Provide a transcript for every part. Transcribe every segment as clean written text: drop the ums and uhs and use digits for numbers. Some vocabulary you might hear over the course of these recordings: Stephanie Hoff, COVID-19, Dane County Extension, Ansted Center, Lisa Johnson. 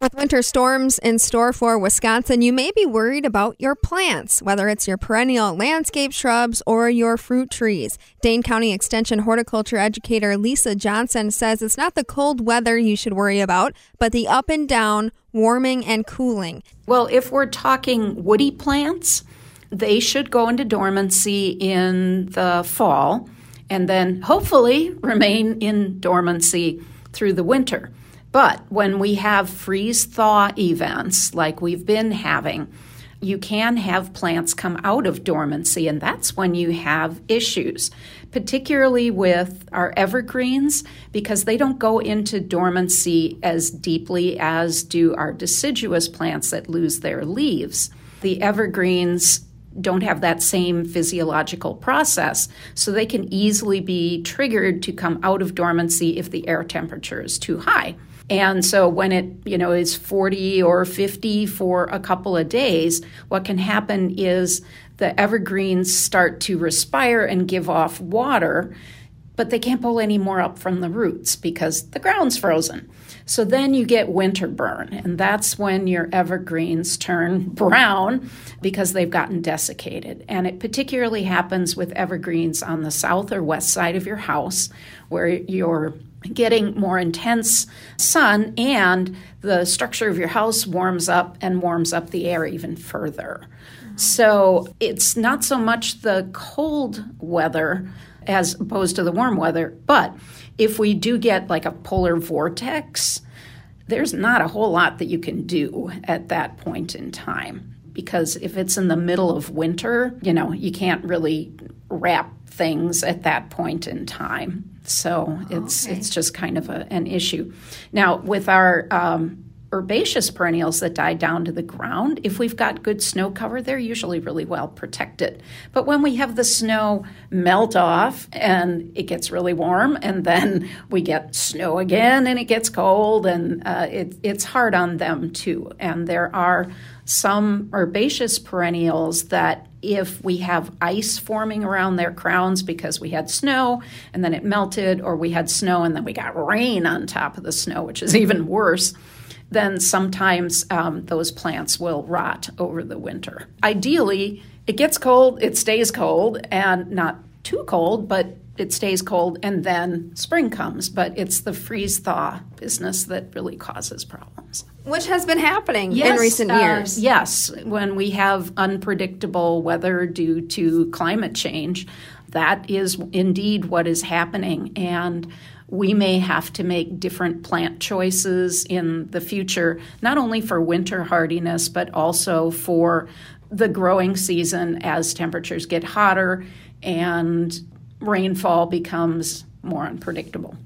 With winter storms in store for Wisconsin, you may be worried about your plants, whether it's your perennial landscape shrubs or your fruit trees. Dane County Extension horticulture educator Lisa Johnson says it's not the cold weather you should worry about, but the up and down, warming and cooling. Well, if we're talking woody plants, they should go into dormancy in the fall and then hopefully remain in dormancy through the winter. But when we have freeze-thaw events like we've been having, you can have plants come out of dormancy, and that's when you have issues, particularly with our evergreens, because they don't go into dormancy as deeply as do our deciduous plants that lose their leaves. The evergreens don't have that same physiological process, so they can easily be triggered to come out of dormancy if the air temperature is too high. And so when it, is 40 or 50 for a couple of days, what can happen is the evergreens start to respire and give off water, but they can't pull any more up from the roots because the ground's frozen. So then you get winter burn, and that's when your evergreens turn brown because they've gotten desiccated. And it particularly happens with evergreens on the south or west side of your house where you're getting more intense sun and the structure of your house warms up and warms up the air even further. So it's not so much the cold weather as opposed to the warm weather. But if we do get like a polar vortex, there's not a whole lot that you can do at that point in time. Because if it's in the middle of winter, you can't really wrap things at that point in time. So it's just kind of an issue. Now, with our herbaceous perennials that die down to the ground, if we've got good snow cover, they're usually really well protected. But when we have the snow melt off and it gets really warm and then we get snow again and it gets cold, and it's hard on them too. And there are some herbaceous perennials that if we have ice forming around their crowns because we had snow and then it melted, or we had snow and then we got rain on top of the snow, which is even worse, then sometimes those plants will rot over the winter. Ideally, it gets cold, it stays cold, and not too cold, but it stays cold, and then spring comes. But it's the freeze-thaw business that really causes problems. Which has been happening in recent years. Yes, when we have unpredictable weather due to climate change, that is indeed what is happening. And we may have to make different plant choices in the future, not only for winter hardiness, but also for the growing season as temperatures get hotter and rainfall becomes more unpredictable.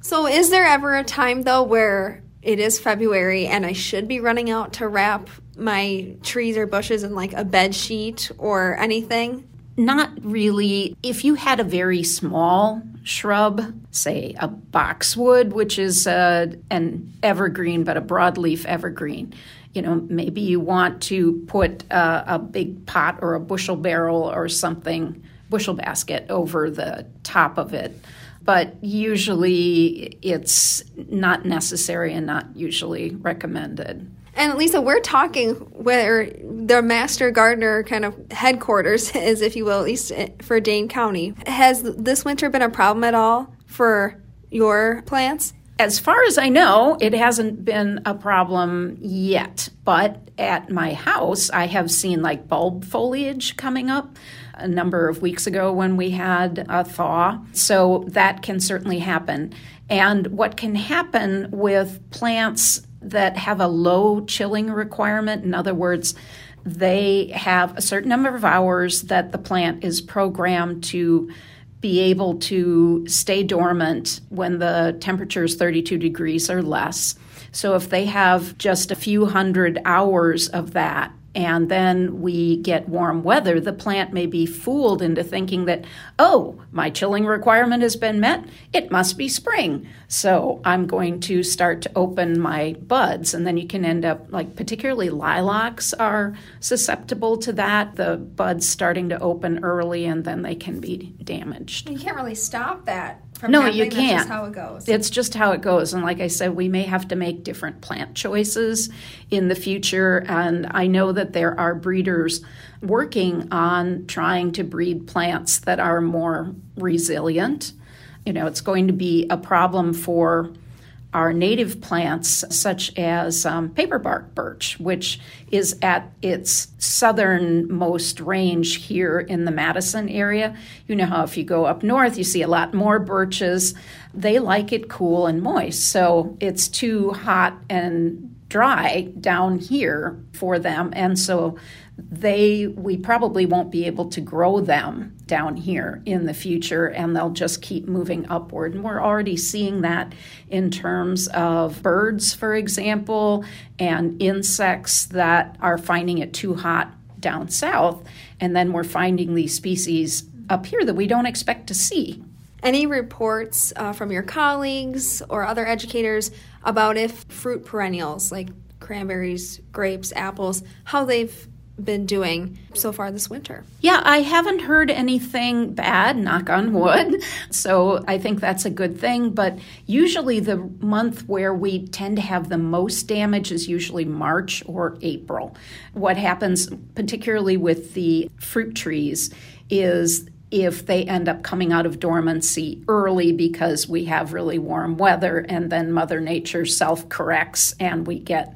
So is there ever a time, though, where it is February and I should be running out to wrap my trees or bushes in like a bed sheet or anything? Not really. If you had a very small shrub, say a boxwood, which is an evergreen, but a broadleaf evergreen, maybe you want to put a big pot or a bushel barrel or something, bushel basket over the top of it. But usually it's not necessary and not usually recommended. And Lisa, we're talking where the master gardener kind of headquarters is, if you will, at least for Dane County. Has this winter been a problem at all for your plants? As far as I know, it hasn't been a problem yet, but at my house, I have seen like bulb foliage coming up a number of weeks ago when we had a thaw, so that can certainly happen. And what can happen with plants that have a low chilling requirement, in other words, they have a certain number of hours that the plant is programmed to be able to stay dormant when the temperature is 32 degrees or less. So if they have just a few hundred hours of that, and then we get warm weather, the plant may be fooled into thinking that, oh, my chilling requirement has been met, it must be spring, so I'm going to start to open my buds. And then you can end up, like particularly lilacs are susceptible to that, the buds starting to open early, and then they can be damaged. You can't really stop that. No, you can't. That's just how it goes. It's just how it goes. And like I said, we may have to make different plant choices in the future. And I know that there are breeders working on trying to breed plants that are more resilient. You know, it's going to be a problem for our native plants, such as paperbark birch, which is at its southernmost range here in the Madison area. You know how if you go up north, you see a lot more birches. They like it cool and moist, so it's too hot and dry down here for them, and so we probably won't be able to grow them down here in the future, and they'll just keep moving upward. And we're already seeing that in terms of birds, for example, and insects that are finding it too hot down south. And then we're finding these species up here that we don't expect to see. Any reports from your colleagues or other educators about if fruit perennials like cranberries, grapes, apples, how they've been doing so far this winter? Yeah, I haven't heard anything bad, knock on wood, so I think that's a good thing. But usually the month where we tend to have the most damage is usually March or April. What happens particularly with the fruit trees is if they end up coming out of dormancy early because we have really warm weather, and then Mother Nature self-corrects and we get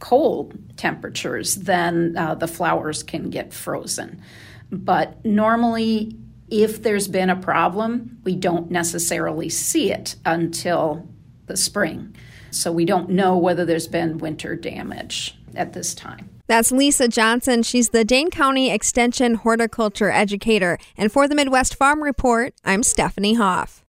cold temperatures, then the flowers can get frozen. But normally, if there's been a problem, we don't necessarily see it until the spring. So we don't know whether there's been winter damage at this time. That's Lisa Johnson. She's the Dane County Extension horticulture educator. And for the Midwest Farm Report, I'm Stephanie Hoff.